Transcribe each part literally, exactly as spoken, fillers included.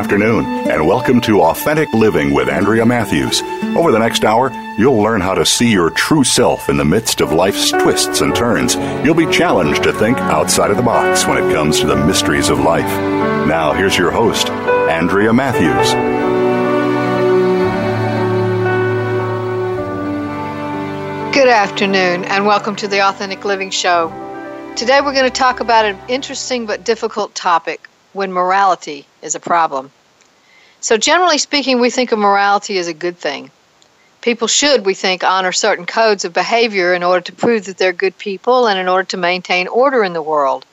afternoon, and welcome to Authentic Living with Andrea Matthews. Over the next hour, you'll learn how to see your true self in the midst of life's twists and turns. You'll be challenged to think outside of the box when it comes to the mysteries of life. Now, here's your host, Andrea Matthews. Good afternoon, and welcome to the Authentic Living Show. Today we're going to talk about an interesting but difficult topic, when morality is a problem. So generally speaking, we think of morality as a good thing. People should, we think, honor certain codes of behavior in order to prove that they're good people and in order to maintain order in the world.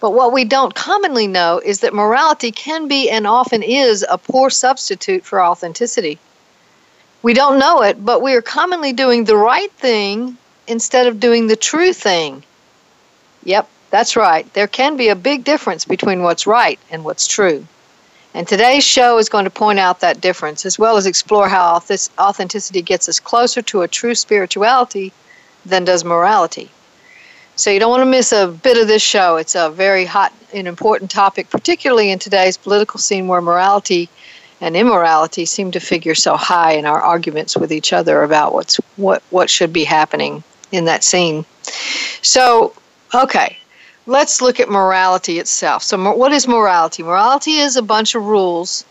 But what we don't commonly know is that morality can be and often is a poor substitute for authenticity. We don't know it, but we are commonly doing the right thing instead of doing the true thing. Yep, that's right. There can be a big difference between what's right and what's true. And today's show is going to point out that difference, as well as explore how this authenticity gets us closer to a true spirituality than does morality. So you don't want to miss a bit of this show. It's a very hot and important topic, particularly in today's political scene where morality and immorality seem to figure so high in our arguments with each other about what's what what should be happening in that scene. So, okay, let's look at morality itself. So mor- what is morality? Morality is a bunch of rules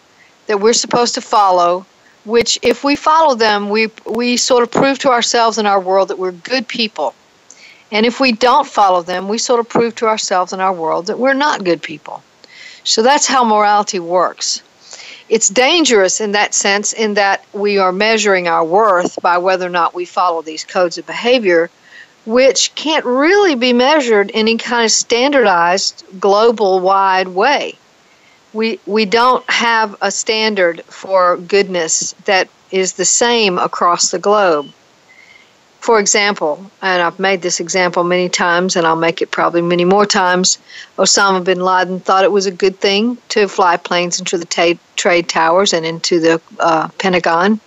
that we're supposed to follow, which if we follow them, we we sort of prove to ourselves and our world that we're good people. And if we don't follow them, we sort of prove to ourselves and our world that we're not good people. So that's how morality works. It's dangerous in that sense, in that we are measuring our worth by whether or not we follow these codes of behavior, which can't really be measured in any kind of standardized, global-wide way. We we don't have a standard for goodness that is the same across the globe. For example, and I've made this example many times, and I'll make it probably many more times, Osama bin Laden thought it was a good thing to fly planes into the ta- trade towers and into the uh, Pentagon.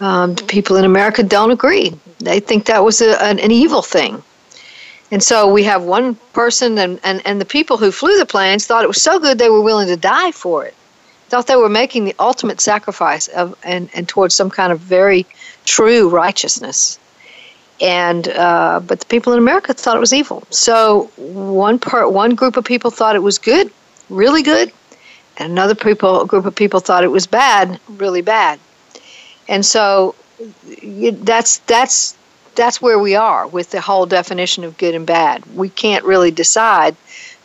Um, people in America don't agree. They think that was a, an, an evil thing. And so we have one person, and, and, and the people who flew the planes thought it was so good they were willing to die for it. Thought they were making the ultimate sacrifice of and, and towards some kind of very true righteousness. And uh, but the people in America thought it was evil. So one part, one group of people thought it was good, really good, and another people, group of people thought it was bad, really bad. And so that's that's that's where we are with the whole definition of good and bad. We can't really decide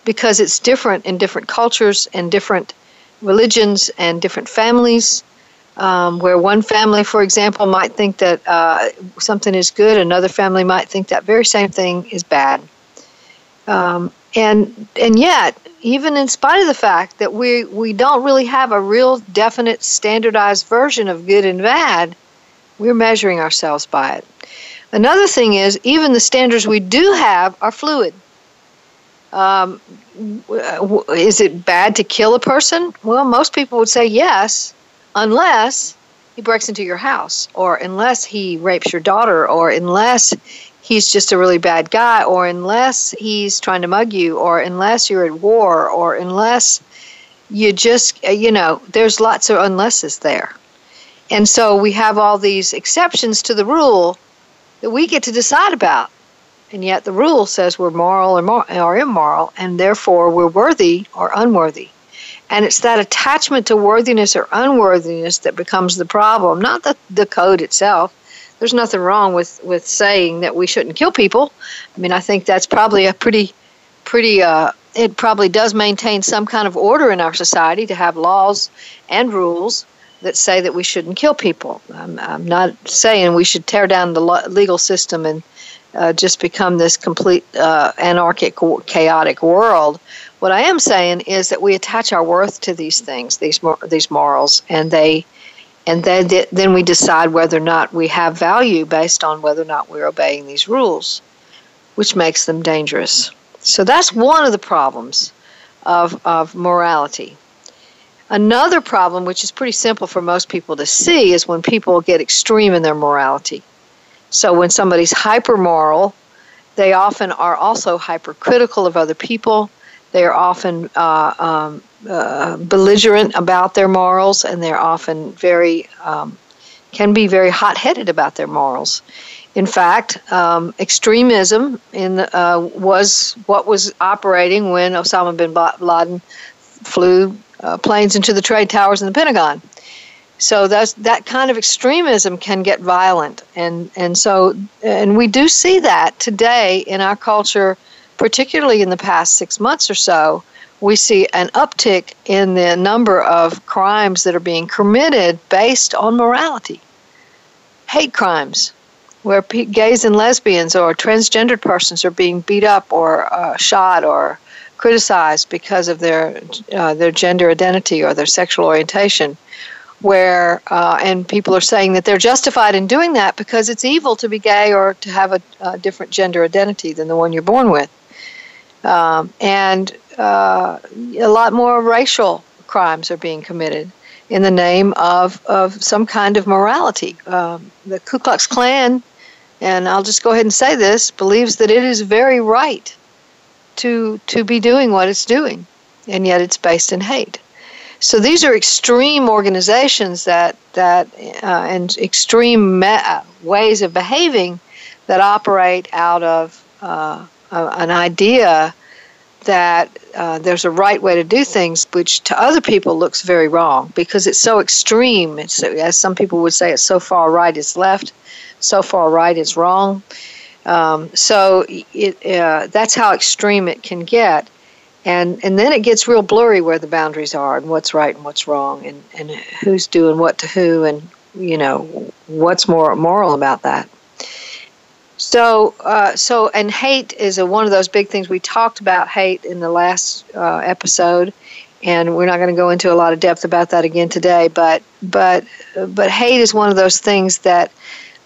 because it's different in different cultures and different religions and different families. Um, where one family, for example, might think that uh, something is good, another family might think that very same thing is bad. Um, and and yet, even in spite of the fact that we, we don't really have a real definite standardized version of good and bad, we're measuring ourselves by it. Another thing is, even the standards we do have are fluid. Um, is it bad to kill a person? Well, most people would say yes. Unless he breaks into your house, or unless he rapes your daughter, or unless he's just a really bad guy, or unless he's trying to mug you, or unless you're at war, or unless you just, you know, there's lots of unlesses there. And so we have all these exceptions to the rule that we get to decide about. And yet the rule says we're moral or, mor- or immoral, and therefore we're worthy or unworthy. And it's that attachment to worthiness or unworthiness that becomes the problem, not the, the code itself. There's nothing wrong with, with saying that we shouldn't kill people. I mean, I think that's probably a pretty, pretty, uh, it probably does maintain some kind of order in our society to have laws and rules that say that we shouldn't kill people. I'm, I'm not saying we should tear down the lo- legal system and uh, just become this complete uh, anarchic, chaotic world. What I am saying is that we attach our worth to these things, these these morals, and they, and then then we decide whether or not we have value based on whether or not we're obeying these rules, which makes them dangerous. So that's one of the problems of of morality. Another problem, which is pretty simple for most people to see, is when people get extreme in their morality. So when somebody's hypermoral, they often are also hypercritical of other people. They are often uh, um, uh, belligerent about their morals, and they're often very, um, can be very hot-headed about their morals. In fact, um, extremism in the, uh, was what was operating when Osama bin Laden flew uh, planes into the trade towers in the Pentagon. So that's, that kind of extremism can get violent, and and so and we do see that today in our culture, particularly in the past six months or so. We see an uptick in the number of crimes that are being committed based on morality. Hate crimes, where gays and lesbians or transgendered persons are being beat up or uh, shot or criticized because of their uh, their gender identity or their sexual orientation, where uh, and people are saying that they're justified in doing that because it's evil to be gay or to have a, a different gender identity than the one you're born with. Um, and uh, a lot more racial crimes are being committed in the name of, of some kind of morality. Um, the Ku Klux Klan, and I'll just go ahead and say this, believes that it is very right to to be doing what it's doing, and yet it's based in hate. So these are extreme organizations that that uh, and extreme ma- ways of behaving that operate out of uh, Uh, an idea that uh, there's a right way to do things, which to other people looks very wrong because it's so extreme. It's, as some people would say, it's so far right is left, so far right is wrong. Um, so it, uh, that's how extreme it can get. And and then it gets real blurry where the boundaries are and what's right and what's wrong and, and who's doing what to who and, you know, what's more moral about that. So, uh, so, and hate is a, one of those big things. We talked about hate in the last uh, episode, and we're not going to go into a lot of depth about that again today. But, but, but hate is one of those things that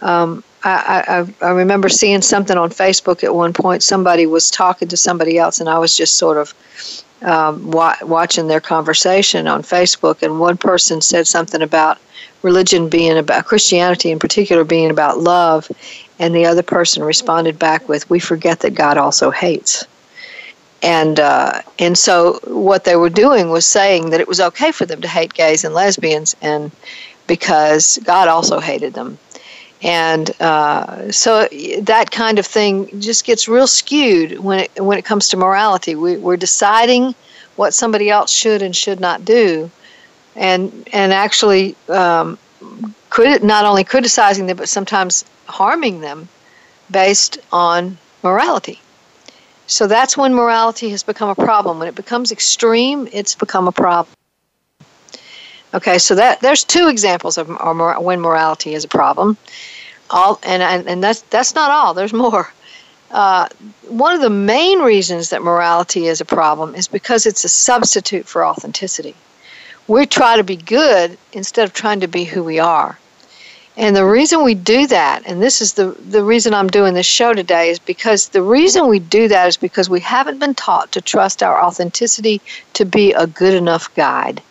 um, I, I, I remember seeing something on Facebook at one point. Somebody was talking to somebody else, and I was just sort of um, wa- watching their conversation on Facebook. And one person said something about religion being about Christianity, in particular, being about love. And the other person responded back with, "We forget that God also hates." And uh, and so what they were doing was saying that it was okay for them to hate gays and lesbians, and because God also hated them. And uh, so that kind of thing just gets real skewed when it when it comes to morality. We, we're deciding what somebody else should and should not do, and and actually um, criti- not only criticizing them, but sometimes harming them based on morality. So that's when morality has become a problem. When it becomes extreme, it's become a problem. Okay, so that there's two examples of or, when morality is a problem. All and and, and that's that's not all. There's more. Uh, one of the main reasons that morality is a problem is because it's a substitute for authenticity. We try to be good instead of trying to be who we are. And the reason we do that, and this is the, the reason I'm doing this show today, is because the reason we do that is because we haven't been taught to trust our authenticity to be a good enough guide.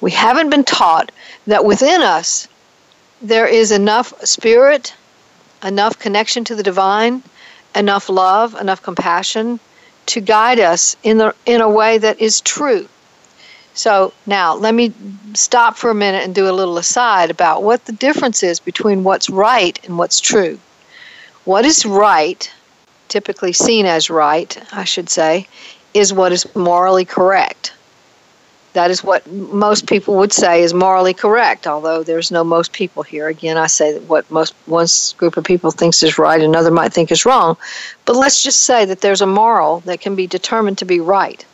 We haven't been taught that within us there is enough spirit, enough connection to the divine, enough love, enough compassion to guide us in the in a way that is true. So now let me stop for a minute and do a little aside about what the difference is between what's right and what's true. What is right, typically seen as right, I should say, is what is morally correct. That is what most people would say is morally correct, although there's no most people here. Again, I say that what most one group of people thinks is right, another might think is wrong. But let's just say that there's a moral that can be determined to be right.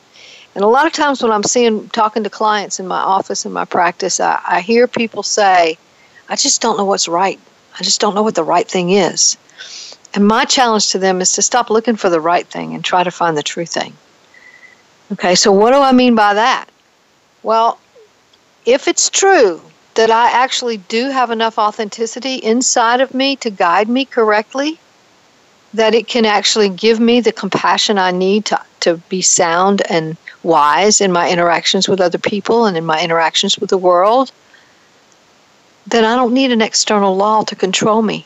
And a lot of times when I'm seeing, talking to clients in my office, in my practice, I, I hear people say, I just don't know what's right. I just don't know what the right thing is. And my challenge to them is to stop looking for the right thing and try to find the true thing. Okay, so what do I mean by that? Well, if it's true that I actually do have enough authenticity inside of me to guide me correctly, that it can actually give me the compassion I need to, to be sound and wise in my interactions with other people and in my interactions with the world, then I don't need an external law to control me.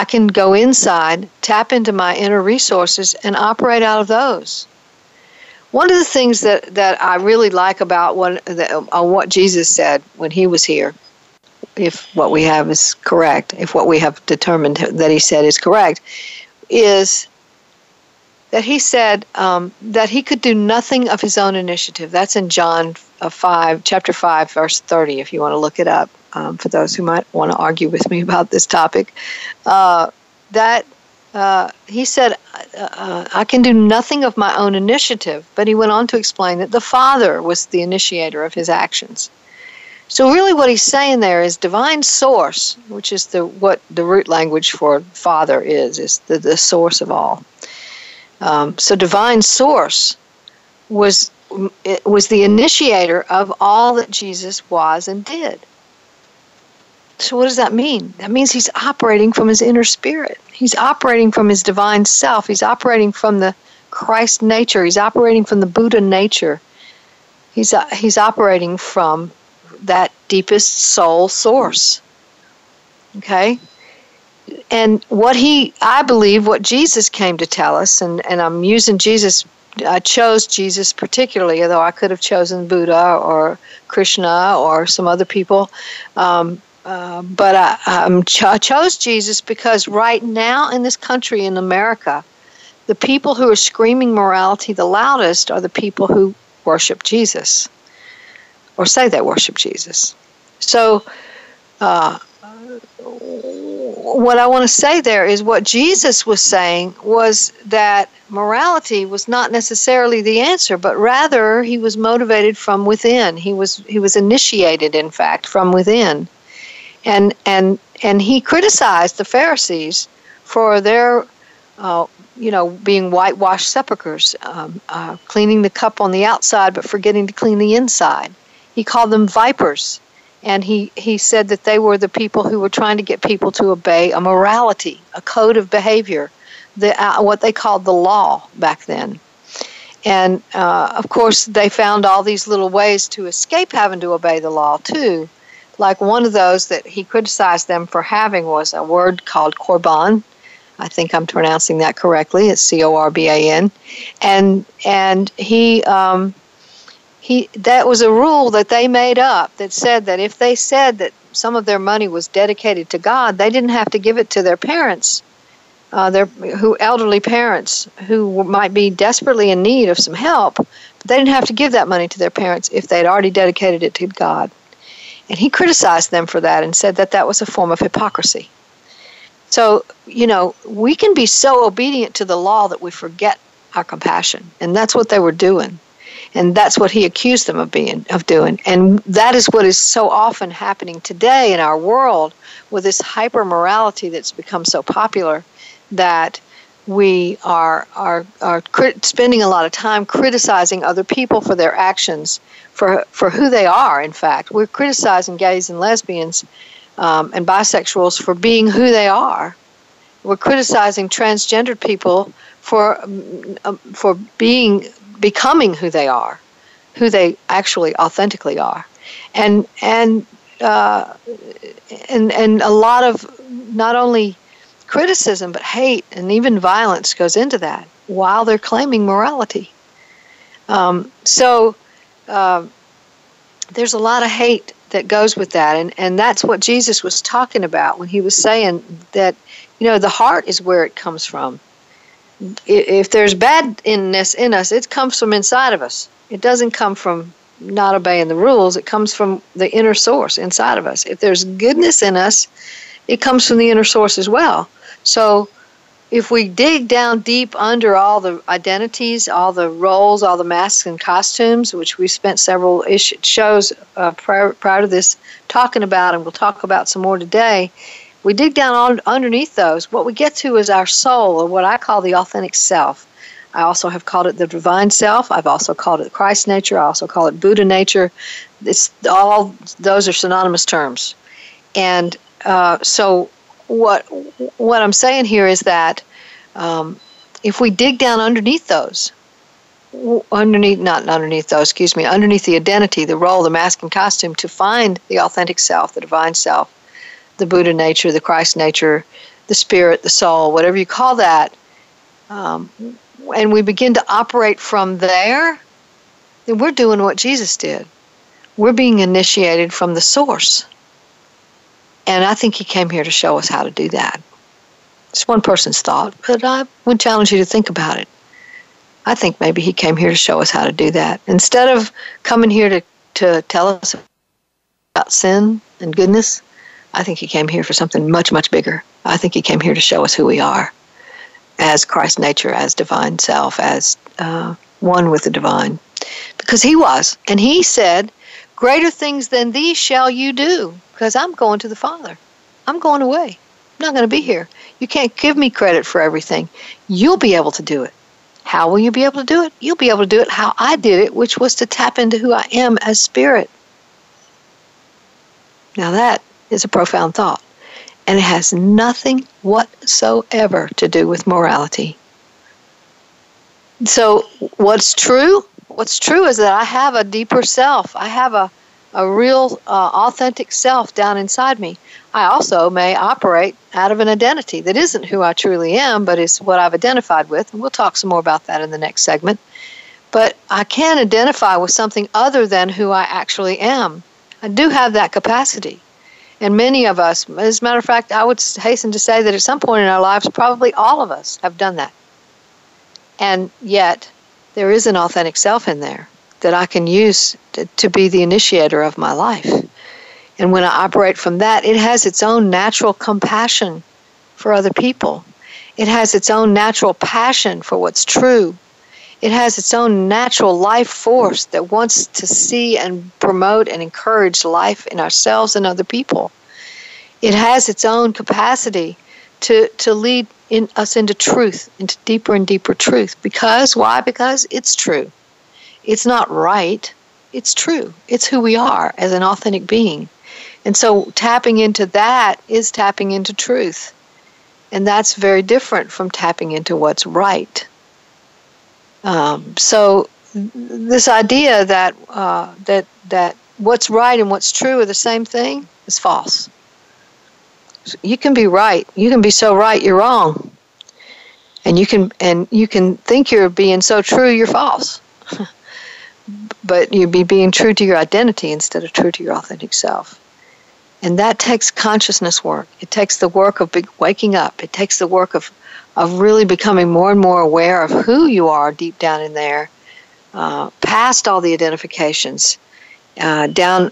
I can go inside, tap into my inner resources, and operate out of those. One of the things that, that I really like about what, the, uh, what Jesus said when he was here, if what we have is correct, if what we have determined that he said is correct, is that he said um, that he could do nothing of his own initiative. That's in John five, chapter five, verse thirty, if you want to look it up, um, for those who might want to argue with me about this topic. Uh, that uh, he said, uh, I can do nothing of my own initiative, but he went on to explain that the Father was the initiator of his actions. So really what he's saying there is divine source, which is the what the root language for Father is, is the, the source of all. Um, so divine source was it was the initiator of all that Jesus was and did. So what does that mean? That means he's operating from his inner spirit. He's operating from his divine self. He's operating from the Christ nature. He's operating from the Buddha nature. He's uh, he's operating from that deepest soul source. Okay? And what he, I believe, what Jesus came to tell us, and, and I'm using Jesus, I chose Jesus particularly, although I could have chosen Buddha or Krishna or some other people, um, uh, but I, I'm ch- I chose Jesus because right now in this country, in America, the people who are screaming morality the loudest are the people who worship Jesus, or say they worship Jesus. So, uh, what I want to say there is what Jesus was saying was that morality was not necessarily the answer, but rather he was motivated from within. He was he was initiated, in fact, from within. And and and he criticized the Pharisees for their, uh, you know, being whitewashed sepulchres, um, uh, cleaning the cup on the outside but forgetting to clean the inside. He called them vipers. And he, he said that they were the people who were trying to get people to obey a morality, a code of behavior, the, uh, what they called the law back then. And, uh, of course, they found all these little ways to escape having to obey the law, too. Like one of those that he criticized them for having was a word called Corban. I think I'm pronouncing that correctly. It's C O R B A N. And, and he... Um, He, that was a rule that they made up that said that if they said that some of their money was dedicated to God, they didn't have to give it to their parents, uh, their who elderly parents who might be desperately in need of some help. But they didn't have to give that money to their parents if they'd already dedicated it to God. And he criticized them for that and said that that was a form of hypocrisy. So, you know, we can be so obedient to the law that we forget our compassion. And that's what they were doing. And that's what he accused them of being, of doing. And that is what is so often happening today in our world with this hyper-morality that's become so popular that we are, are, are crit- spending a lot of time criticizing other people for their actions, for, for who they are, in fact. We're criticizing gays and lesbians um, and bisexuals for being who they are. We're criticizing transgendered people for um, for being... becoming who they are, who they actually authentically are, and and uh, and and a lot of not only criticism but hate and even violence goes into that while they're claiming morality. Um, so uh, there's a lot of hate that goes with that, and and that's what Jesus was talking about when he was saying that, you know, the heart is where it comes from. If there's badness in us, it comes from inside of us. It doesn't come from not obeying the rules. It comes from the inner source inside of us. If there's goodness in us, it comes from the inner source as well. So if we dig down deep under all the identities, all the roles, all the masks and costumes, which we spent several ish- shows uh, prior, prior to this talking about, and we'll talk about some more today, we dig down on, underneath those. What we get to is our soul, or what I call the authentic self. I also have called it the divine self. I've also called it Christ nature. I also call it Buddha nature. It's all those are synonymous terms. And uh, so, what what I'm saying here is that um, if we dig down underneath those, underneath not underneath those, excuse me, underneath the identity, the role, the mask and costume, to find the authentic self, the divine self, the Buddha nature, the Christ nature, the spirit, the soul, whatever you call that, um, and we begin to operate from there, then we're doing what Jesus did. We're being initiated from the source. And I think he came here to show us how to do that. It's one person's thought, but I would challenge you to think about it. I think maybe he came here to show us how to do that. Instead of coming here to, to tell us about sin and goodness, I think he came here for something much, much bigger. I think he came here to show us who we are as Christ's nature, as divine self, as uh, one with the divine. Because he was. And he said, greater things than these shall you do, because I'm going to the Father. I'm going away. I'm not going to be here. You can't give me credit for everything. You'll be able to do it. How will you be able to do it? You'll be able to do it how I did it, which was to tap into who I am as spirit. Now that is a profound thought, and it has nothing whatsoever to do with morality. So what's true? What's true is that I have a deeper self. I have a, a real uh, authentic self down inside me. I also may operate out of an identity that isn't who I truly am, but is what I've identified with. And we'll talk some more about that in the next segment. But I can identify with something other than who I actually am. I do have that capacity. And many of us, as a matter of fact, I would hasten to say that at some point in our lives, probably all of us have done that. And yet, there is an authentic self in there that I can use to, to be the initiator of my life. And when I operate from that, it has its own natural compassion for other people. It has its own natural passion for what's true. It has its own natural life force that wants to see and promote and encourage life in ourselves and other people. It has its own capacity to, to lead in us into truth, into deeper and deeper truth. Because, why? Because it's true. It's not right. It's true. It's who we are as an authentic being. And so tapping into that is tapping into truth. And that's very different from tapping into what's right. Um, so th- this idea that uh, that that what's right and what's true are the same thing is false. So you can be right. You can be so right you're wrong, and you can and you can think you're being so true you're false. But you'd be being true to your identity instead of true to your authentic self, and that takes consciousness work. It takes the work of big waking up. It takes the work of of really becoming more and more aware of who you are deep down in there, uh, past all the identifications, uh, down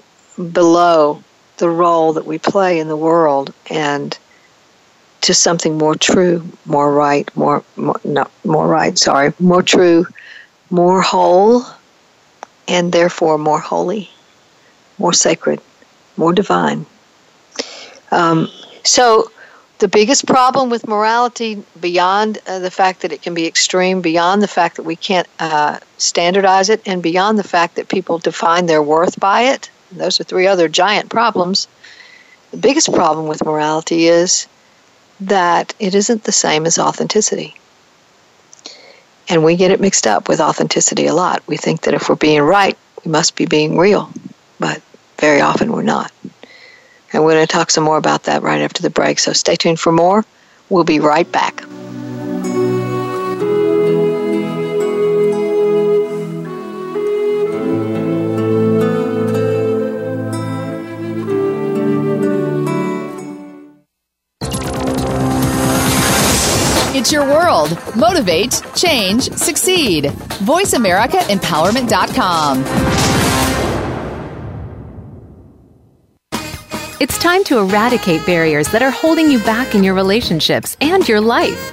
below the role that we play in the world, and to something more true, more right, more, more no, more right, sorry, more true, more whole, and therefore more holy, more sacred, more divine. Um, so... The biggest problem with morality, beyond uh, the fact that it can be extreme, beyond the fact that we can't uh, standardize it, and beyond the fact that people define their worth by it, and those are three other giant problems, the biggest problem with morality is that it isn't the same as authenticity. And we get it mixed up with authenticity a lot. We think that if we're being right, we must be being real, but very often we're not. And we're going to talk some more about that right after the break. So stay tuned for more. We'll be right back. It's your world. Motivate, change, succeed. voice america empowerment dot com. It's time to eradicate barriers that are holding you back in your relationships and your life.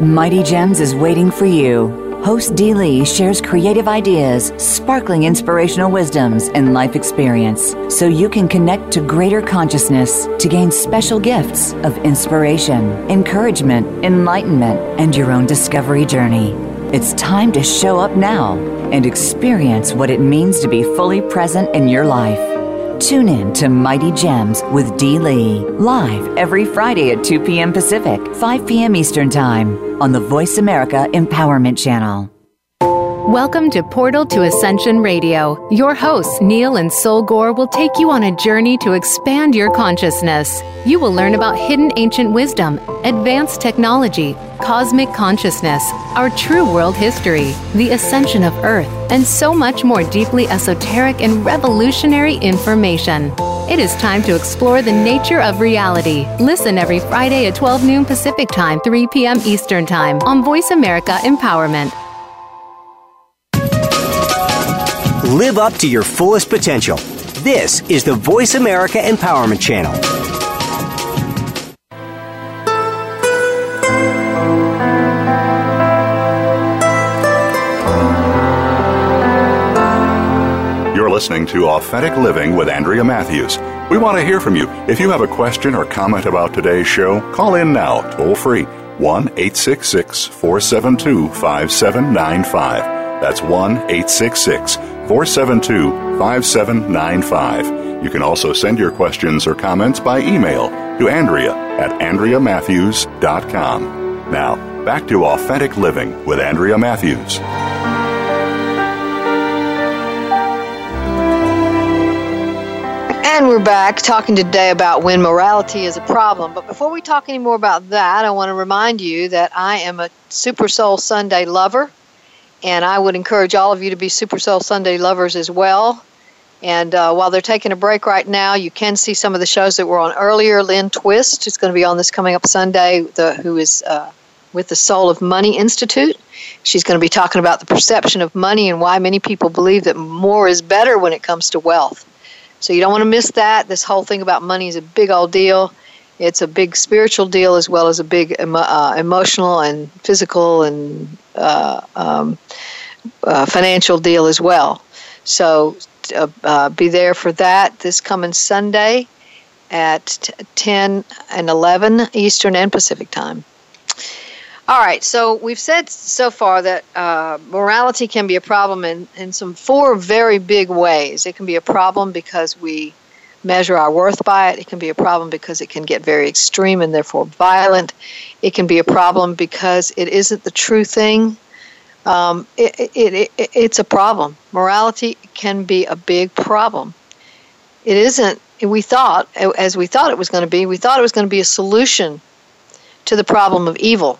Mighty Gems is waiting for you. Host Dee Lee shares creative ideas, sparkling inspirational wisdoms, and life experience so you can connect to greater consciousness to gain special gifts of inspiration, encouragement, enlightenment, and your own discovery journey. It's time to show up now and experience what it means to be fully present in your life. Tune in to Mighty Gems with Dee Lee, live every Friday at two p.m. Pacific, five p.m. Eastern Time on the Voice America Empowerment Channel. Welcome to Portal to Ascension Radio. Your hosts, Neil and Sol Gore, will take you on a journey to expand your consciousness. You will learn about hidden ancient wisdom, advanced technology, cosmic consciousness, our true world history, the ascension of Earth, and so much more deeply esoteric and revolutionary information. It is time to explore the nature of reality. Listen every Friday at twelve noon Pacific Time, three p.m. Eastern Time on Voice America Empowerment. Live up to your fullest potential. This is the Voice America Empowerment Channel. You're listening to Authentic Living with Andrea Matthews. We want to hear from you. If you have a question or comment about today's show, call in now, toll free, one eight six six, four seven two, five seven nine five. That's one eight six six, four seven two, five seven nine five. You can also send your questions or comments by email to Andrea at andrea matthews dot com. Now, back to Authentic Living with Andrea Matthews. And we're back talking today about when morality is a problem. But before we talk any more about that, I want to remind you that I am a Super Soul Sunday lover. And I would encourage all of you to be Super Soul Sunday lovers as well. And uh, while they're taking a break right now, you can see some of the shows that were on earlier. Lynn Twist is going to be on this coming up Sunday, the, who is uh, with the Soul of Money Institute. She's going to be talking about the perception of money and why many people believe that more is better when it comes to wealth. So you don't want to miss that. This whole thing about money is a big old deal. It's a big spiritual deal as well as a big emo- uh, emotional and physical and uh, um, uh, financial deal as well. So uh, uh, be there for that this coming Sunday at ten and eleven Eastern and Pacific time. All right, so we've said so far that uh, morality can be a problem in, in some four very big ways. It can be a problem because we measure our worth by it. It can be a problem because it can get very extreme and therefore violent. It can be a problem because it isn't the true thing. Um, it, it, it, it's a problem. Morality can be a big problem. It isn't, we thought, as we thought it was going to be, we thought it was going to be a solution to the problem of evil.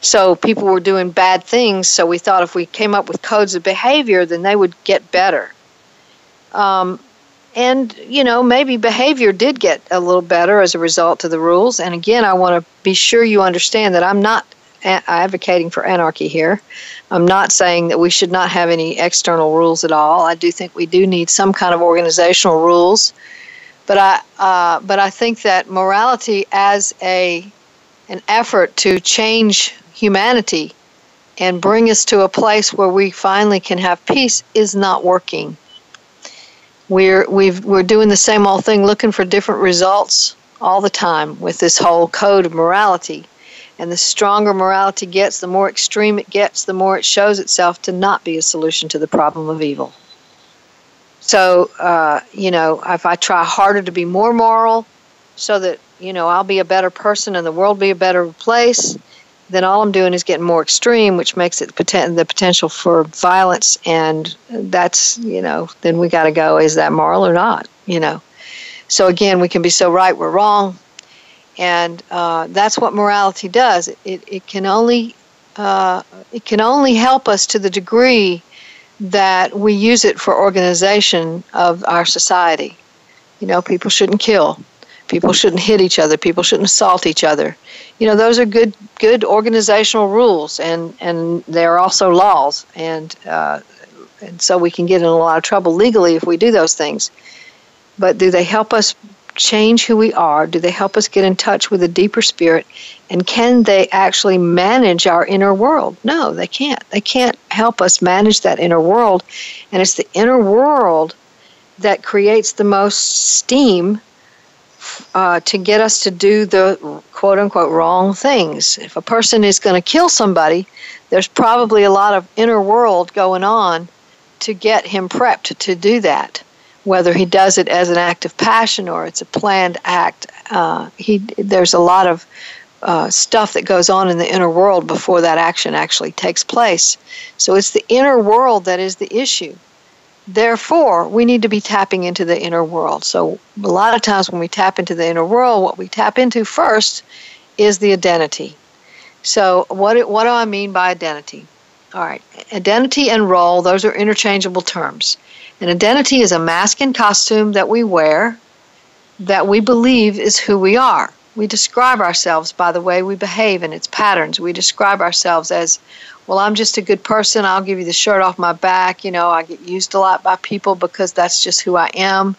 So people were doing bad things, so we thought if we came up with codes of behavior, then they would get better. Um, And, you know, maybe behavior did get a little better as a result of the rules. And again, I want to be sure you understand that I'm not advocating for anarchy here. I'm not saying that we should not have any external rules at all. I do think we do need some kind of organizational rules. But I, uh, but I think that morality as a an effort to change humanity and bring us to a place where we finally can have peace is not working. We're we've we're doing the same old thing, looking for different results all the time with this whole code of morality. And the stronger morality gets, the more extreme it gets, the more it shows itself to not be a solution to the problem of evil. So, uh, you know, if I try harder to be more moral so that, you know, I'll be a better person and the world be a better place, then all I'm doing is getting more extreme, which makes it poten- the potential for violence, and that's, you know, then we got to go, is that moral or not, you know? So again, we can be so right, we're wrong, and uh, that's what morality does. It it, it can only uh, it can only help us to the degree that we use it for organization of our society. You know, people shouldn't kill. People shouldn't hit each other. People shouldn't assault each other. You know, those are good good organizational rules, and, and they're also laws. And uh, and so we can get in a lot of trouble legally if we do those things. But do they help us change who we are? Do they help us get in touch with a deeper spirit? And can they actually manage our inner world? No, they can't. They can't help us manage that inner world. And it's the inner world that creates the most steam Uh, to get us to do the quote-unquote wrong things. If a person is going to kill somebody, there's probably a lot of inner world going on to get him prepped to do that. Whether he does it as an act of passion or it's a planned act, uh, he there's a lot of uh, stuff that goes on in the inner world before that action actually takes place. So it's the inner world that is the issue. Therefore, we need to be tapping into the inner world. So a lot of times when we tap into the inner world, what we tap into first is the identity. So what what do I mean by identity? All right, identity and role, those are interchangeable terms. An identity is a mask and costume that we wear that we believe is who we are. We describe ourselves by the way we behave and its patterns. We describe ourselves as, well, I'm just a good person. I'll give you the shirt off my back. You know, I get used a lot by people because that's just who I am.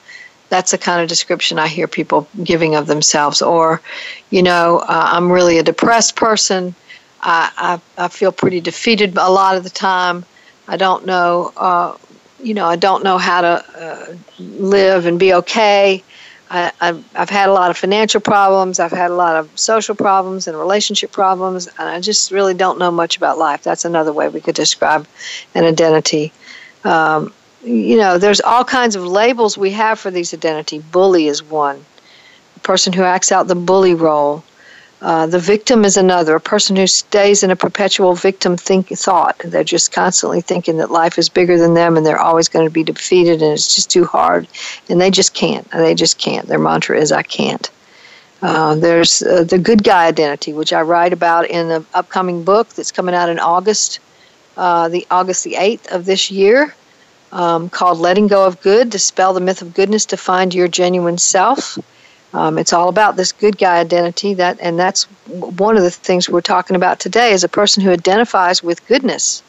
That's the kind of description I hear people giving of themselves. Or, you know, uh, I'm really a depressed person. I, I I feel pretty defeated a lot of the time. I don't know, uh, you know, I don't know how to uh, live and be okay. I, I've, I've had a lot of financial problems. I've had a lot of social problems and relationship problems, and I just really don't know much about life. That's another way we could describe an identity. Um, you know, there's all kinds of labels we have for these identity. Bully is one. The person who acts out the bully role. Uh, the victim is another, a person who stays in a perpetual victim think thought. They're just constantly thinking that life is bigger than them and they're always going to be defeated and it's just too hard. And they just can't. They just can't. Their mantra is, I can't. Uh, there's uh, the good guy identity, which I write about in the upcoming book that's coming out in August, uh, the August the eighth of this year, um, called Letting Go of Good, Dispel the Myth of Goodness to Find Your Genuine Self. Um, it's all about this good guy identity, that, and that's one of the things we're talking about today is a person who identifies with goodness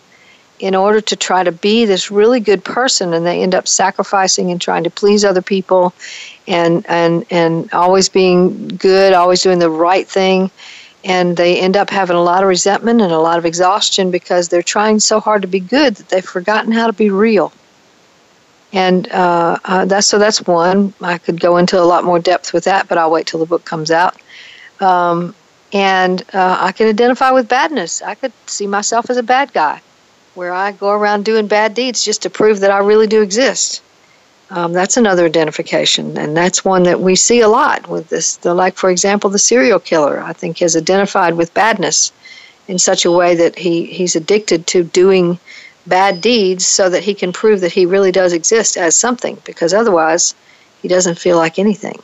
in order to try to be this really good person, and they end up sacrificing and trying to please other people and and, and always being good, always doing the right thing, and they end up having a lot of resentment and a lot of exhaustion because they're trying so hard to be good that they've forgotten how to be real. And uh, uh, that's so that's one. I could go into a lot more depth with that, but I'll wait till the book comes out. Um, and uh, I can identify with badness. I could see myself as a bad guy, where I go around doing bad deeds just to prove that I really do exist. Um, that's another identification, and that's one that we see a lot with this. The, like, for example, the serial killer, I think, has identified with badness in such a way that he, he's addicted to doing bad deeds so that he can prove that he really does exist as something, because otherwise he doesn't feel like anything.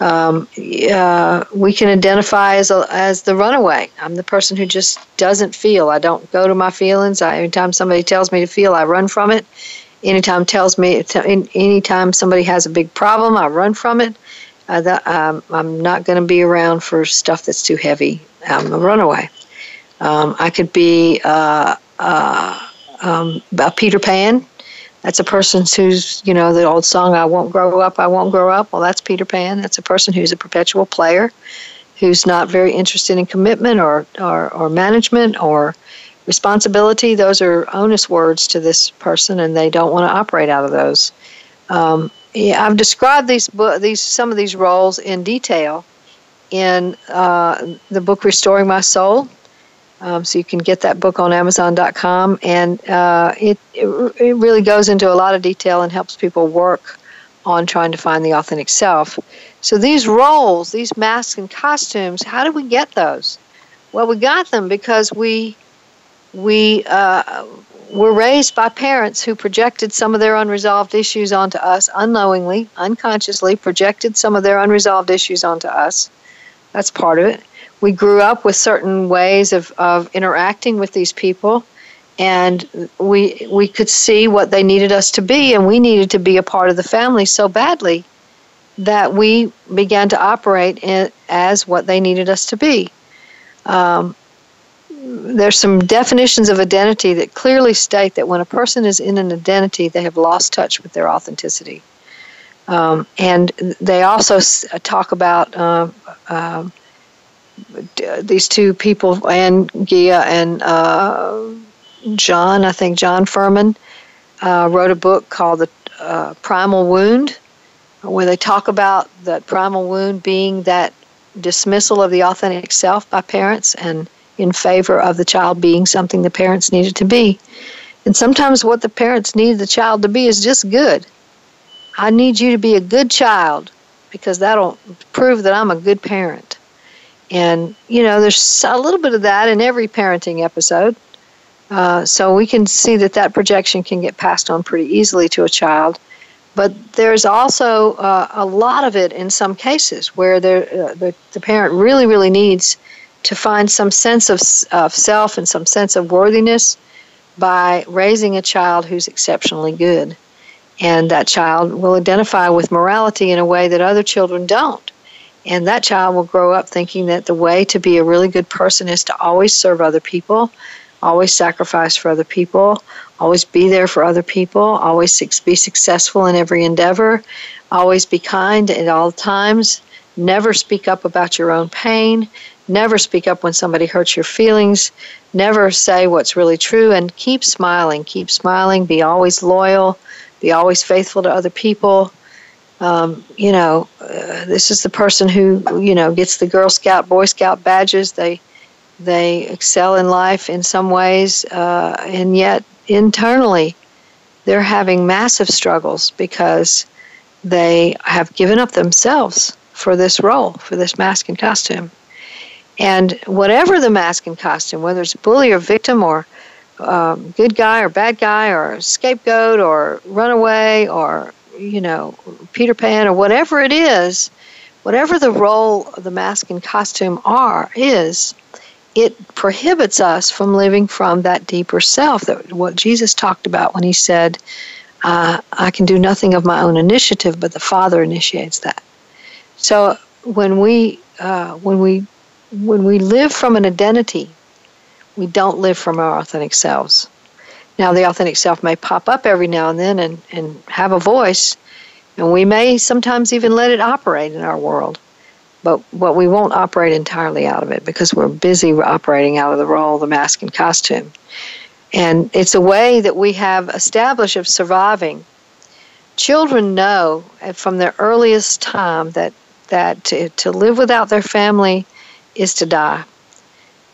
Um, uh, we can identify as a, as the runaway. I'm the person who just doesn't feel. I don't go to my feelings. I, anytime somebody tells me to feel, I run from it. Anytime tells me, anytime somebody has a big problem, I run from it. Uh, that, um, I'm not going to be around for stuff that's too heavy. I'm a runaway. Um, I could be uh, uh, Um, about Peter Pan. That's a person who's, you know, the old song, I won't grow up, I won't grow up. Well, that's Peter Pan. That's a person who's a perpetual player, who's not very interested in commitment or, or, or management or responsibility. Those are onus words to this person, and they don't want to operate out of those. Um, yeah, I've described these these some of these roles in detail in uh, the book Restoring My Soul. Um, so you can get that book on Amazon dot com, and uh, it, it it really goes into a lot of detail and helps people work on trying to find the authentic self. So these roles, these masks and costumes, how did we get those? Well, we got them because we we uh, were raised by parents who projected some of their unresolved issues onto us unknowingly, unconsciously, projected some of their unresolved issues onto us. That's part of it. We grew up with certain ways of, of interacting with these people, and we we could see what they needed us to be, and we needed to be a part of the family so badly that we began to operate in, as what they needed us to be. Um, there's some definitions of identity that clearly state that when a person is in an identity, they have lost touch with their authenticity. Um, and they also s- talk about... Uh, uh, these two people, Ann Gia and uh, John, I think John Furman, uh, wrote a book called The uh, Primal Wound, where they talk about that primal wound being that dismissal of the authentic self by parents and in favor of the child being something the parents needed to be. And sometimes what the parents need the child to be is just good. I need you to be a good child because that'll prove that I'm a good parent. And, you know, there's a little bit of that in every parenting episode. Uh, so we can see that that projection can get passed on pretty easily to a child. But there's also uh, a lot of it in some cases where uh, the, the parent really, really needs to find some sense of, of self and some sense of worthiness by raising a child who's exceptionally good. And that child will identify with morality in a way that other children don't. And that child will grow up thinking that the way to be a really good person is to always serve other people, always sacrifice for other people, always be there for other people, always be successful in every endeavor, always be kind at all times, never speak up about your own pain, never speak up when somebody hurts your feelings, never say what's really true, and keep smiling, keep smiling, be always loyal, be always faithful to other people. Um, you know, uh, this is the person who, you know, gets the Girl Scout, Boy Scout badges. They they excel in life in some ways, uh, and yet internally they're having massive struggles because they have given up themselves for this role, for this mask and costume. And whatever the mask and costume, whether it's bully or victim or um, good guy or bad guy or scapegoat or runaway or, you know, Peter Pan or whatever it is, whatever the role of the mask and costume are, is, it prohibits us from living from that deeper self, that what Jesus talked about when he said, uh, I can do nothing of my own initiative, but the Father initiates that. So when we, uh, when we, when we live from an identity, we don't live from our authentic selves. Now, the authentic self may pop up every now and then and, and have a voice, and we may sometimes even let it operate in our world. But what we won't operate entirely out of it because we're busy operating out of the role, the mask and costume. And it's a way that we have established of surviving. Children know from their earliest time that, that to, to live without their family is to die.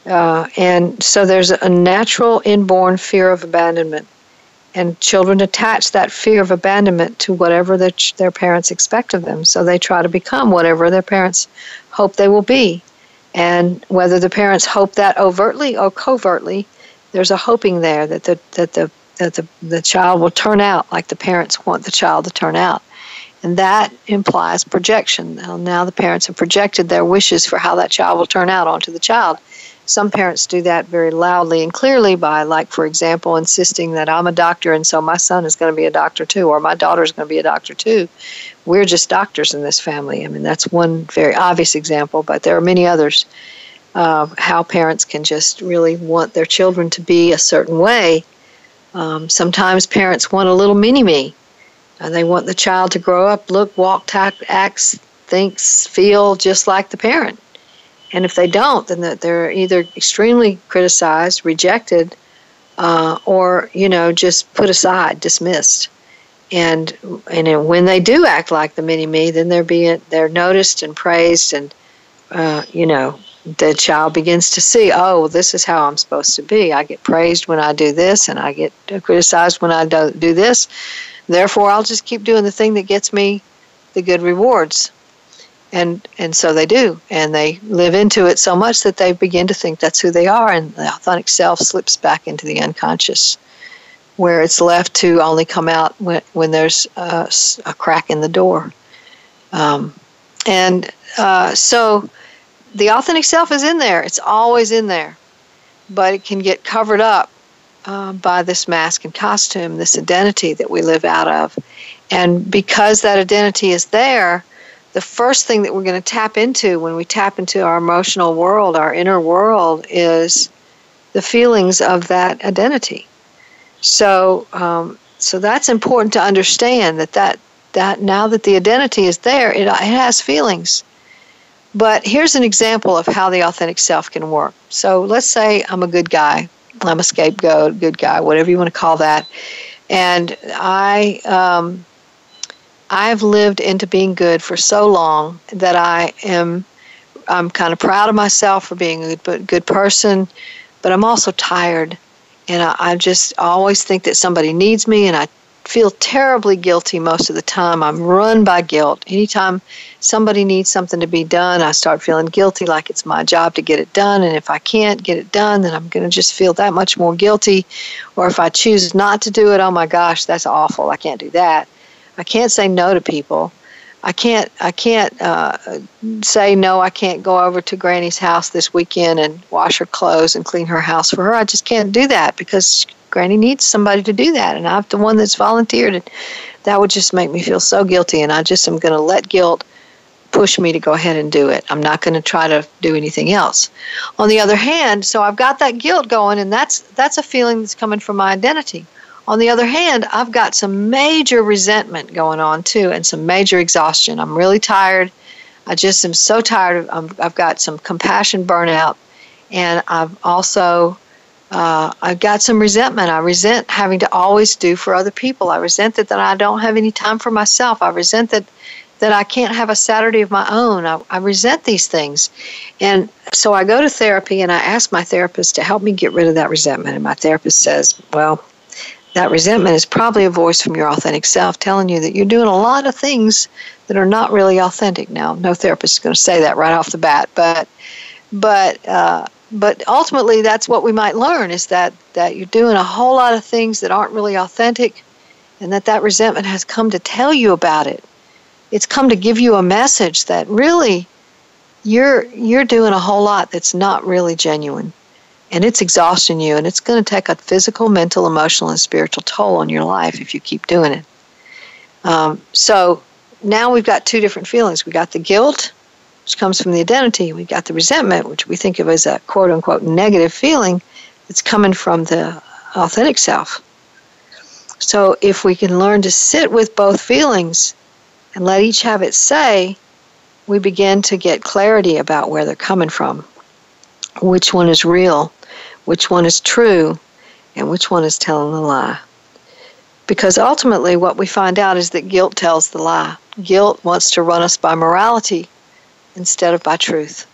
Uh, and so there's a natural inborn fear of abandonment. And children attach that fear of abandonment to whatever their, their parents expect of them. So they try to become whatever their parents hope they will be. And whether the parents hope that overtly or covertly, there's a hoping there that the, that the, that the, the child will turn out like the parents want the child to turn out. And that implies projection. Now, now the parents have projected their wishes for how that child will turn out onto the child. Some parents do that very loudly and clearly by, like, for example, insisting that I'm a doctor and so my son is going to be a doctor too, or my daughter is going to be a doctor too. We're just doctors in this family. I mean, that's one very obvious example, but there are many others of how parents can just really want their children to be a certain way. Um, sometimes parents want a little mini-me. And they want the child to grow up, look, walk, talk, act, think, feel just like the parent. And if they don't, then they're either extremely criticized, rejected, uh, or, you know, just put aside, dismissed. And and when they do act like the mini-me, then they're being they're noticed and praised, and uh, you know, the child begins to see, oh, this is how I'm supposed to be. I get praised when I do this, and I get criticized when I do do this. Therefore, I'll just keep doing the thing that gets me the good rewards. And and so they do, and they live into it so much that they begin to think that's who they are, and the authentic self slips back into the unconscious, where it's left to only come out when, when there's a, a crack in the door. Um, and uh, so the authentic self is in there. It's always in there, but it can get covered up uh, by this mask and costume, this identity that we live out of. And because that identity is there, the first thing that we're going to tap into when we tap into our emotional world, our inner world, is the feelings of that identity. So, um, so that's important to understand that, that that now that the identity is there, it, it has feelings. But here's an example of how the authentic self can work. So let's say I'm a good guy, I'm a scapegoat, good guy, whatever you want to call that, and I. Um, I've lived into being good for so long that I am I'm kind of proud of myself for being a good, good person, but I'm also tired. And I, I just always think that somebody needs me, and I feel terribly guilty most of the time. I'm run by guilt. Anytime somebody needs something to be done, I start feeling guilty, like it's my job to get it done. And if I can't get it done, then I'm going to just feel that much more guilty. Or if I choose not to do it, oh my gosh, that's awful. I can't do that. I can't say no to people. I can't I can't uh, say, no, I can't go over to Granny's house this weekend and wash her clothes and clean her house for her. I just can't do that because Granny needs somebody to do that, and I'm the one that's volunteered, and that would just make me feel so guilty, and I just am going to let guilt push me to go ahead and do it. I'm not going to try to do anything else. On the other hand, so I've got that guilt going, and that's that's a feeling that's coming from my identity. On the other hand, I've got some major resentment going on, too, and some major exhaustion. I'm really tired. I just am so tired. I'm, I've got some compassion burnout, and I've also uh, I've got some resentment. I resent having to always do for other people. I resent that, that I don't have any time for myself. I resent that, that I can't have a Saturday of my own. I, I resent these things. And so I go to therapy, and I ask my therapist to help me get rid of that resentment, and my therapist says, well, that resentment is probably a voice from your authentic self telling you that you're doing a lot of things that are not really authentic. Now, no therapist is going to say that right off the bat, but but uh, but ultimately, that's what we might learn, is that that you're doing a whole lot of things that aren't really authentic, and that that resentment has come to tell you about it. It's come to give you a message that really you're you're doing a whole lot that's not really genuine. And it's exhausting you, and it's going to take a physical, mental, emotional, and spiritual toll on your life if you keep doing it. Um, so now we've got two different feelings. We've got the guilt, which comes from the identity. We've got the resentment, which we think of as a quote-unquote negative feeling that's coming from the authentic self. So if we can learn to sit with both feelings and let each have its say, we begin to get clarity about where they're coming from, which one is real, which one is true, and which one is telling a lie. Because ultimately what we find out is that guilt tells the lie. Guilt wants to run us by morality instead of by truth.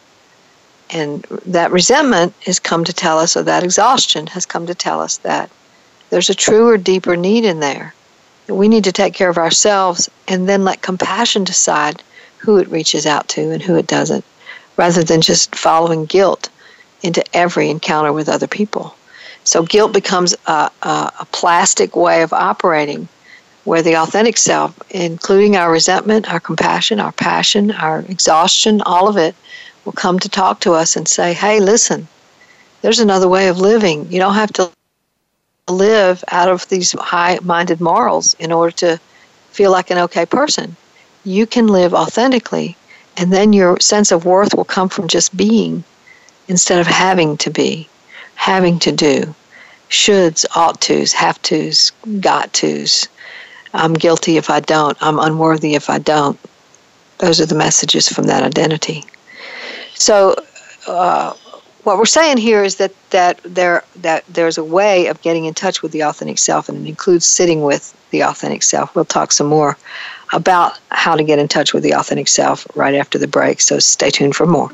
And that resentment has come to tell us, or that exhaustion has come to tell us, that there's a truer, deeper need in there, that we need to take care of ourselves and then let compassion decide who it reaches out to and who it doesn't, rather than just following guilt into every encounter with other people. So guilt becomes a, a, a plastic way of operating, where the authentic self, including our resentment, our compassion, our passion, our exhaustion, all of it, will come to talk to us and say, hey, listen, there's another way of living. You don't have to live out of these high-minded morals in order to feel like an okay person. You can live authentically, and then your sense of worth will come from just being, instead of having to be, having to do, shoulds, ought tos, have tos, got tos. I'm guilty if I don't. I'm unworthy if I don't. Those are the messages from that identity. So uh, what we're saying here is that that there that there's a way of getting in touch with the authentic self, and it includes sitting with the authentic self. We'll talk some more about how to get in touch with the authentic self right after the break, so stay tuned for more.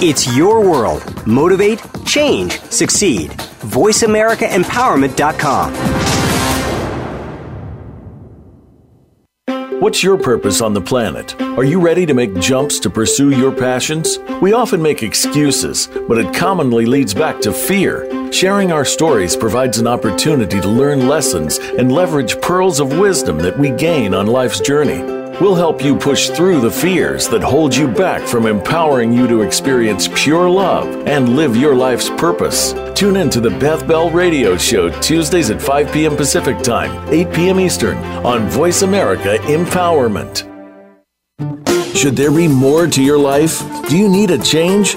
It's your world. Motivate, change, succeed. voice america empowerment dot com. What's your purpose on the planet? Are you ready to make jumps to pursue your passions? We often make excuses, but it commonly leads back to fear. Sharing our stories provides an opportunity to learn lessons and leverage pearls of wisdom that we gain on life's journey. We'll help you push through the fears that hold you back from empowering you to experience pure love and live your life's purpose. Tune in to the Beth Bell Radio Show Tuesdays at five p.m. Pacific Time, eight p.m. Eastern on Voice America Empowerment. Should there be more to your life? Do you need a change?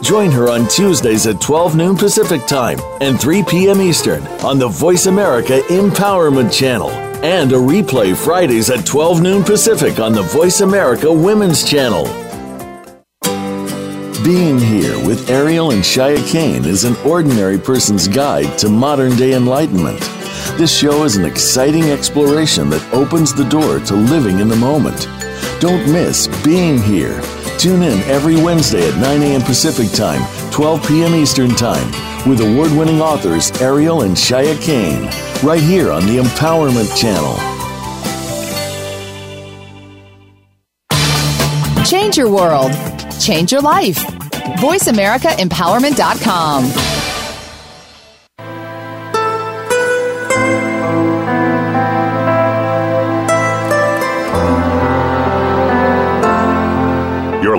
Join her on Tuesdays at twelve noon Pacific Time and three p.m. Eastern on the Voice America Empowerment Channel, and a replay Fridays at twelve noon Pacific on the Voice America Women's Channel. Being Here with Ariel and Shia Kane is an ordinary person's guide to modern-day enlightenment. This show is an exciting exploration that opens the door to living in the moment. Don't miss Being Here. Tune in every Wednesday at nine a.m. Pacific Time, twelve p.m. Eastern Time, with award-winning authors Ariel and Shia Kane, right here on the Empowerment Channel. Change your world. Change your life. voice america empowerment dot com. You're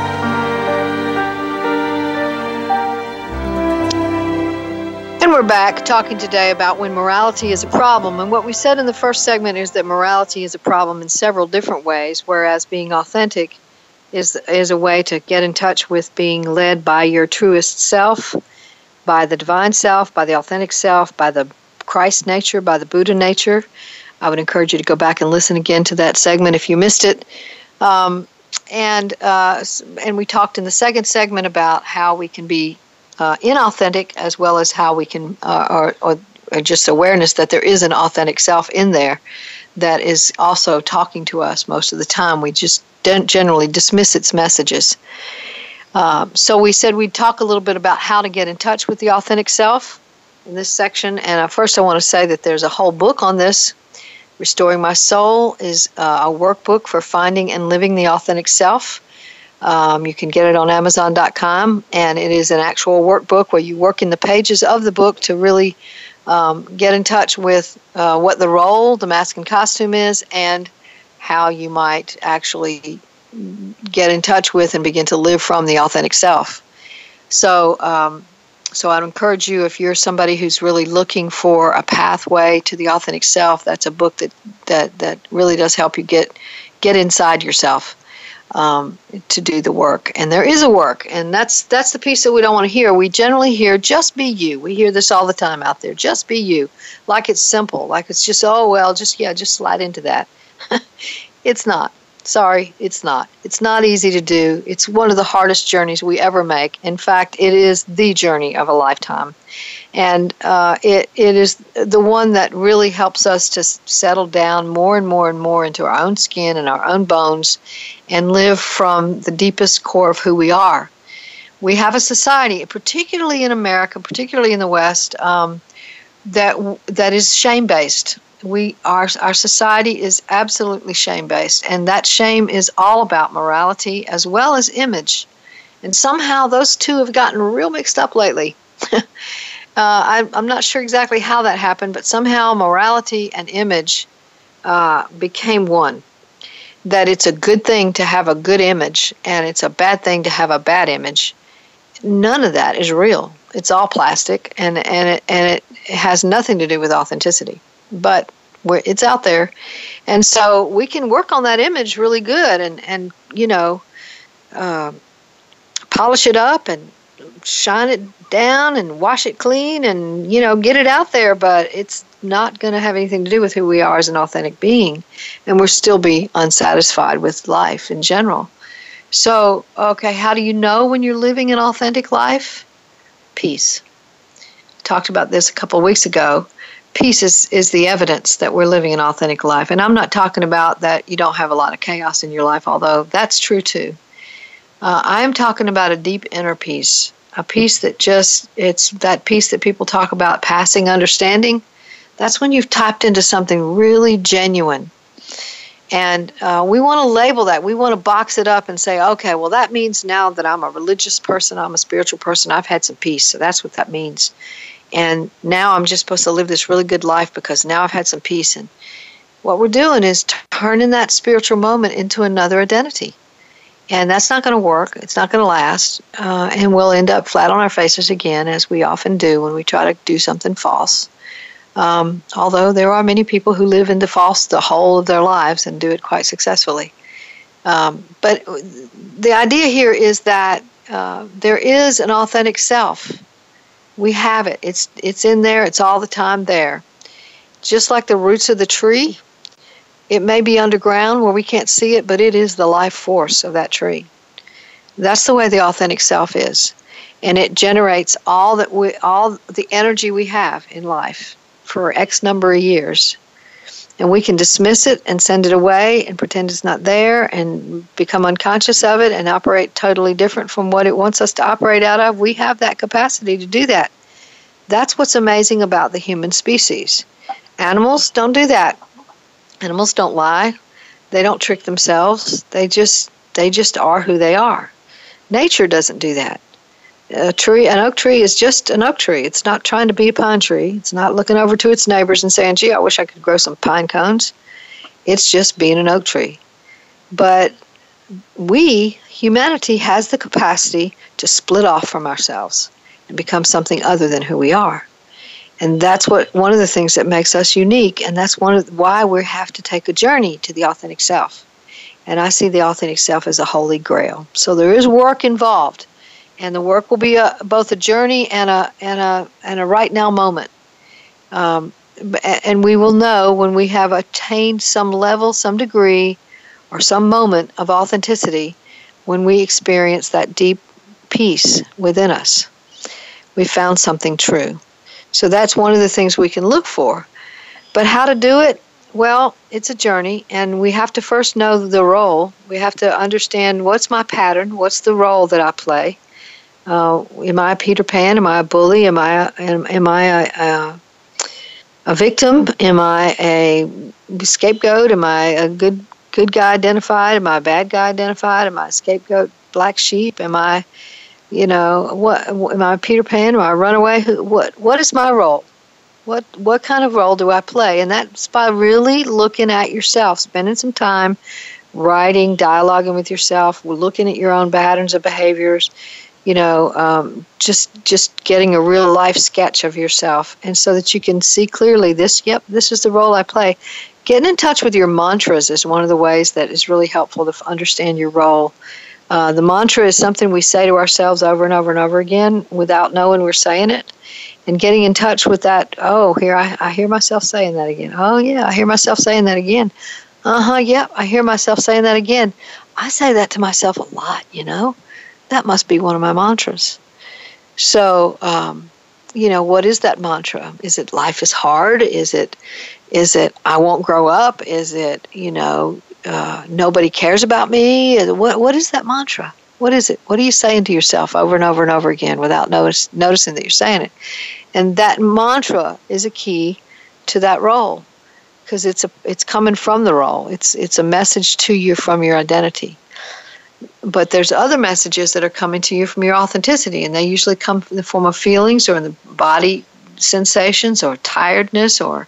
We're back talking today about when morality is a problem, and what we said in the first segment is that morality is a problem in several different ways, whereas being authentic is is a way to get in touch with being led by your truest self, by the divine self, by the authentic self, by the Christ nature, by the Buddha nature. I would encourage you to go back and listen again to that segment if you missed it. Um, and uh, and we talked in the second segment about how we can be Uh, inauthentic, as well as how we can, uh, or, or, or just awareness that there is an authentic self in there that is also talking to us most of the time. We just don't generally dismiss its messages. Uh, so we said we'd talk a little bit about how to get in touch with the authentic self in this section. And uh, first I want to say that there's a whole book on this. Restoring My Soul is uh, a workbook for finding and living the authentic self. Um, you can get it on amazon dot com, and it is an actual workbook where you work in the pages of the book to really um, get in touch with uh, what the role, the mask and costume is, and how you might actually get in touch with and begin to live from the authentic self. So, um, so I'd encourage you, if you're somebody who's really looking for a pathway to the authentic self, that's a book that that, that really does help you get get inside yourself. Um, to do the work. And there is a work, and that's that's the piece that we don't want to hear. We generally hear, just be you. We hear this all the time out there, just be you. Like it's simple, like it's just, oh, well, just, yeah, just slide into that. It's not. Sorry, it's not. It's not easy to do. It's one of the hardest journeys we ever make. In fact, it is the journey of a lifetime. And uh, it it is the one that really helps us to settle down more and more and more into our own skin and our own bones and live from the deepest core of who we are. We have a society, particularly in America, particularly in the West, um, that that is shame-based. We our our society is absolutely shame-based, and that shame is all about morality as well as image. And somehow those two have gotten real mixed up lately. uh, I, I'm not sure exactly how that happened, but somehow morality and image uh, became one. That it's a good thing to have a good image, and it's a bad thing to have a bad image. None of that is real. It's all plastic, and and it, and it has nothing to do with authenticity. But we're, it's out there, and so we can work on that image really good, and and you know, uh, polish it up and shine it down and wash it clean, and you know, get it out there. But it's not going to have anything to do with who we are as an authentic being, and we'll still be unsatisfied with life in general. So, okay, how do you know when you're living an authentic life? Peace. I talked about this a couple of weeks ago. Peace is, is the evidence that we're living an authentic life. And I'm not talking about that you don't have a lot of chaos in your life, although that's true too. Uh, I'm talking about a deep inner peace, a peace that just, it's that peace that people talk about passing understanding. that's when you've tapped into something really genuine. And uh, we want to label that. We want to box it up and say, okay, well, that means now that I'm a religious person, I'm a spiritual person, I've had some peace, so that's what that means. And now I'm just supposed to live this really good life because now I've had some peace. And what we're doing is turning that spiritual moment into another identity. And that's not going to work. It's not going to last. Uh, and we'll end up flat on our faces again, as we often do when we try to do something false. Um, although there are many people who live into false the whole of their lives and do it quite successfully. Um, but the idea here is that uh, there is an authentic self. We have it. It's it's in there. It's all the time there. Just like the roots of the tree, it may be underground where we can't see it, but it is the life force of that tree. That's the way the authentic self is, and it generates all that we, all the energy we have in life for X number of years. And we can dismiss it and send it away and pretend it's not there and become unconscious of it and operate totally different from what it wants us to operate out of. We have that capacity to do that. That's what's amazing about the human species. Animals don't do that. Animals don't lie. They don't trick themselves. They just they just are who they are. Nature doesn't do that. A tree, an oak tree is just an oak tree. It's not trying to be a pine tree. It's not looking over to its neighbors and saying, gee, I wish I could grow some pine cones. It's just being an oak tree. But we, humanity, has the capacity to split off from ourselves and become something other than who we are. And that's what one of the things that makes us unique, and that's one of why we have to take a journey to the authentic self. And I see the authentic self as a holy grail. So there is work involved. And the work will be a, both a journey and a and a and a right now moment, um, and we will know when we have attained some level, some degree, or some moment of authenticity, when we experience that deep peace within us. We found something true, so that's one of the things we can look for. But how to do it? Well, it's a journey, and we have to first know the role. We have to understand, what's my pattern? What's the role that I play? Uh, am I a Peter Pan? Am I a bully? Am I a, am, am I a, a, a victim? Am I a scapegoat? Am I a good good guy identified? Am I a bad guy identified? Am I a scapegoat? Black sheep? Am I, you know, what? Am I a Peter Pan? Am I a runaway? Who, what? What is my role? What what kind of role do I play? And that's by really looking at yourself, spending some time writing, dialoguing with yourself, looking at your own patterns of behaviors. You know, um, just just getting a real life sketch of yourself, and so that you can see clearly this, yep, this is the role I play. Getting in touch with your mantras is one of the ways that is really helpful to understand your role. Uh, the mantra is something we say to ourselves over and over and over again without knowing we're saying it. And getting in touch with that, oh, here I, I hear myself saying that again. Oh, yeah, I hear myself saying that again. Uh-huh, yep, I hear myself saying that again. I say that to myself a lot, you know. That must be one of my mantras. So, um, you know, what is that mantra? Is it life is hard? Is it, is it I won't grow up? Is it, you know, uh, nobody cares about me? What What is that mantra? What is it? What are you saying to yourself over and over and over again without notice, noticing that you're saying it? And that mantra is a key to that role, because it's a it's coming from the role. It's it's a message to you from your identity. But there's other messages that are coming to you from your authenticity, and they usually come in the form of feelings or in the body sensations or tiredness or,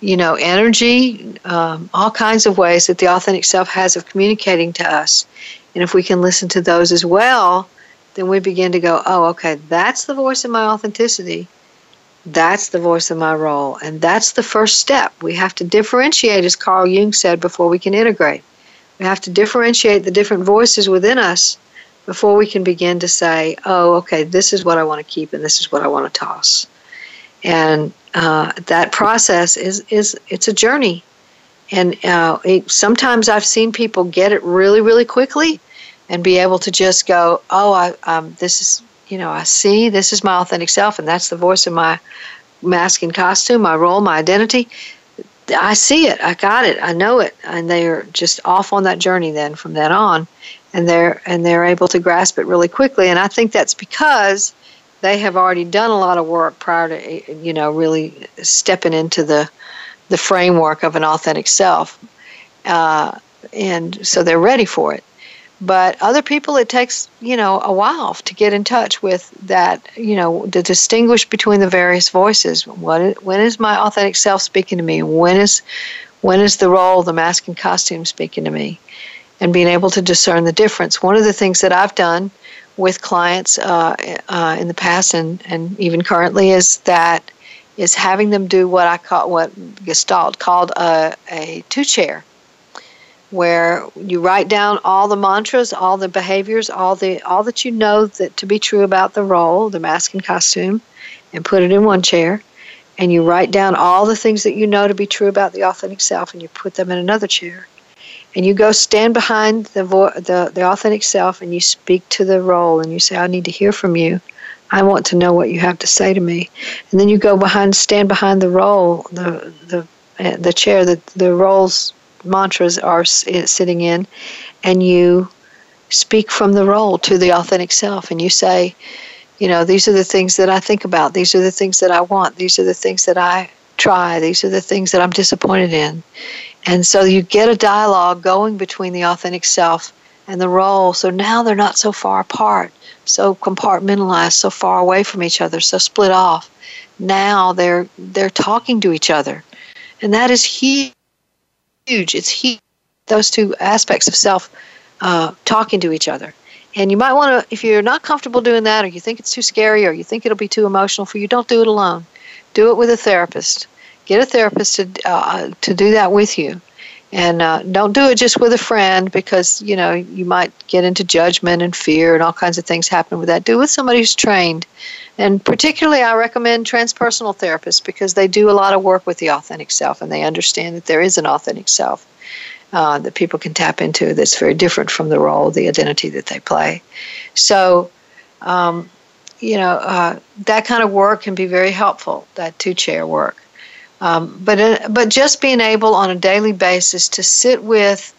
you know, energy, um, all kinds of ways that the authentic self has of communicating to us. And if we can listen to those as well, then we begin to go, oh, okay, that's the voice of my authenticity. That's the voice of my role. And that's the first step. We have to differentiate, as Carl Jung said, before we can integrate. We have to differentiate the different voices within us before we can begin to say, oh, okay, this is what I want to keep and this is what I want to toss. And uh, that process is, is it's a journey. And uh, it, sometimes I've seen people get it really, really quickly and be able to just go, oh, I, um, this is, you know, I see this is my authentic self, and that's the voice of my mask and costume, my role, my identity. I see it. I got it. I know it. And they're just off on that journey then from then on. And they're and they're able to grasp it really quickly. And I think that's because they have already done a lot of work prior to, you know, really stepping into the the framework of an authentic self. Uh, and so they're ready for it. But other people, it takes, you know, a while to get in touch with that, you know, to distinguish between the various voices. What, when is my authentic self speaking to me? When is, when is the role, the mask and costume speaking to me? And being able to discern the difference. One of the things that I've done with clients uh, uh, in the past and, and even currently is that is having them do what I call, what Gestalt called a, a two-chair, where you write down all the mantras, all the behaviors, all the all that you know that to be true about the role, the mask and costume, and put it in one chair. And you write down all the things that you know to be true about the authentic self, and you put them in another chair. And you go stand behind the, vo- the the authentic self, and you speak to the role, and you say, I need to hear from you. I want to know what you have to say to me. And then you go behind, stand behind the role, the the uh, the chair that the role's mantras are s- sitting in, and you speak from the role to the authentic self. And you say, you know, these are the things that I think about. These are the things that I want. These are the things that I try. These are the things that I'm disappointed in. And so you get a dialogue going between the authentic self and the role. So now they're not so far apart, so compartmentalized, so far away from each other, so split off. Now they're they're talking to each other. And that is huge. It's huge, those two aspects of self uh, talking to each other. And you might want to, if you're not comfortable doing that, or you think it's too scary, or you think it'll be too emotional for you, don't do it alone. Do it with a therapist. Get a therapist to uh, to do that with you, and uh, don't do it just with a friend, because you know you might get into judgment and fear and all kinds of things happen with that. Do it with somebody who's trained, and particularly I recommend transpersonal therapists, because they do a lot of work with the authentic self, and they understand that there is an authentic self uh, that people can tap into that's very different from the role, the identity that they play. So, um, you know, uh, that kind of work can be very helpful. That two-chair work. Um, but uh, but just being able on a daily basis to sit with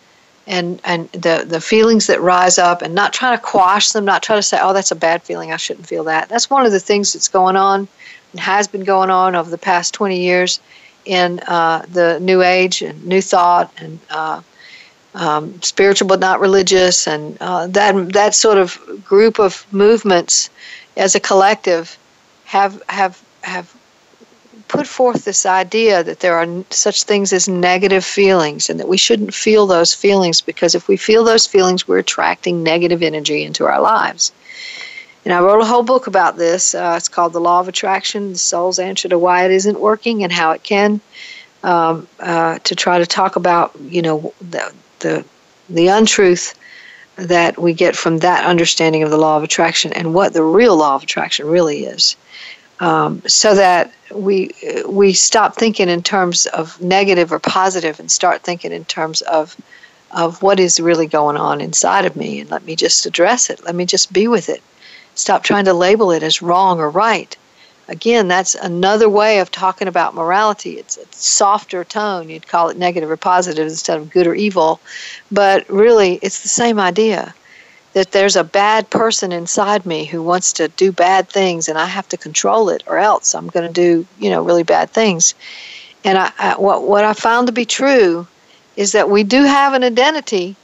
and and the, the feelings that rise up, and not try to quash them, not try to say, oh, that's a bad feeling, I shouldn't feel that. That's one of the things that's going on and has been going on over the past twenty years in uh, the New Age and New Thought and uh, um, spiritual but not religious, and uh, that that sort of group of movements as a collective have have have. put forth this idea that there are such things as negative feelings, and that we shouldn't feel those feelings, because if we feel those feelings, we're attracting negative energy into our lives. And I wrote a whole book about this. Uh, it's called The Law of Attraction, The Soul's Answer to Why It Isn't Working and How It Can, um, uh, to try to talk about, you know, the, the the untruth that we get from that understanding of the Law of Attraction and what the real Law of Attraction really is. Um, so that we we stop thinking in terms of negative or positive, and start thinking in terms of of what is really going on inside of me, and let me just address it. Let me just be with it. Stop trying to label it as wrong or right. Again, that's another way of talking about morality. It's a softer tone. You'd call it negative or positive instead of good or evil, but really it's the same idea. That there's a bad person inside me who wants to do bad things, and I have to control it, or else I'm going to do, you know, really bad things. And I, I, what what I found to be true is that we do have an identity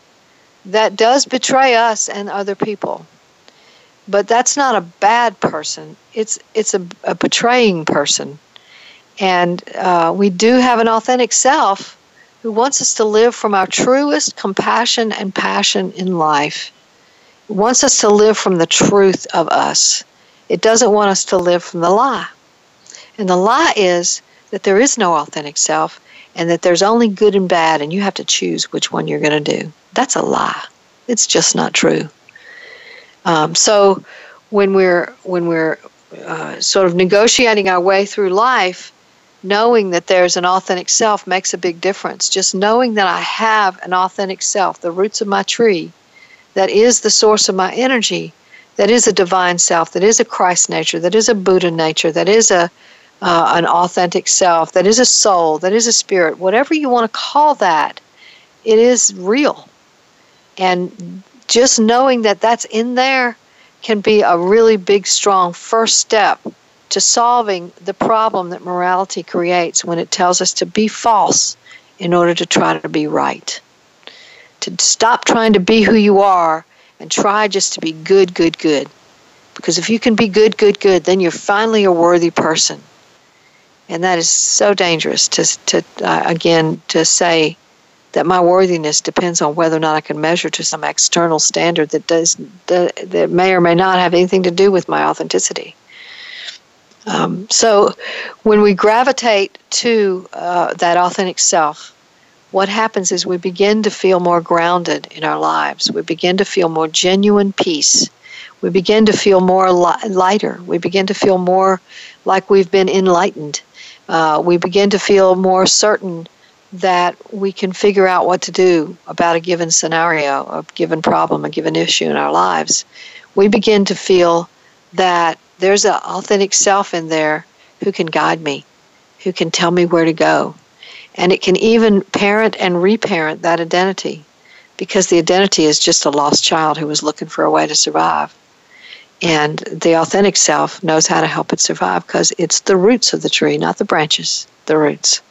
that does betray us and other people, but that's not a bad person. It's it's a, a betraying person, and uh, we do have an authentic self who wants us to live from our truest compassion and passion in life. Wants us to live from the truth of us. It doesn't want us to live from the lie. And the lie is that there is no authentic self, and that there's only good and bad, and you have to choose which one you're going to do. That's a lie. It's just not true. Um, so when we're when we're uh, sort of negotiating our way through life, knowing that there's an authentic self makes a big difference. Just knowing that I have an authentic self, the roots of my tree, that is the source of my energy, that is a divine self, that is a Christ nature, that is a Buddha nature, that is a uh, an authentic self, that is a soul, that is a spirit, whatever you want to call that, it is real. And just knowing that that's in there can be a really big, strong first step to solving the problem that morality creates when it tells us to be false in order to try to be right. To stop trying to be who you are and try just to be good, good, good. Because if you can be good, good, good, then you're finally a worthy person. And that is so dangerous to, to uh, again, to say that my worthiness depends on whether or not I can measure to some external standard that does that, that may or may not have anything to do with my authenticity. Um, so when we gravitate to uh, that authentic self, what happens is we begin to feel more grounded in our lives. We begin to feel more genuine peace. We begin to feel more li- lighter. We begin to feel more like we've been enlightened. Uh, we begin to feel more certain that we can figure out what to do about a given scenario, a given problem, a given issue in our lives. We begin to feel that there's an authentic self in there who can guide me, who can tell me where to go. And it can even parent and reparent that identity, because the identity is just a lost child who was looking for a way to survive. And the authentic self knows how to help it survive because it's the roots of the tree, not the branches, the roots.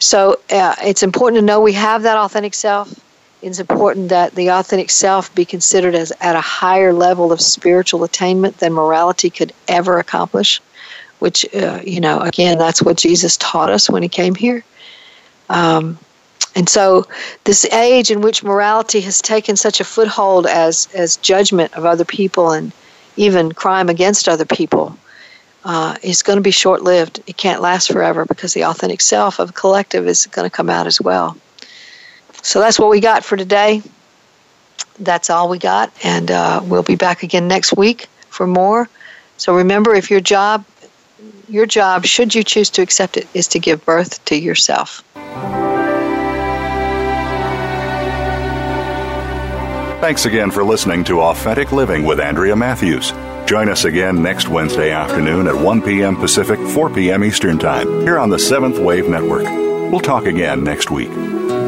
So uh, it's important to know we have that authentic self. It's important that the authentic self be considered as at a higher level of spiritual attainment than morality could ever accomplish, which, uh, you know, again, that's what Jesus taught us when he came here. Um, and so this age in which morality has taken such a foothold as, as judgment of other people and even crime against other people uh, is going to be short-lived. It can't last forever because the authentic self of a collective is going to come out as well. So that's what we got for today. That's all we got. And uh, we'll be back again next week for more. So remember, if your job, your job, should you choose to accept it, is to give birth to yourself. Thanks again for listening to Authentic Living with Andrea Matthews. Join us again next Wednesday afternoon at one p.m. Pacific, four p.m. Eastern Time, here on the seventh Wave Network. We'll talk again next week.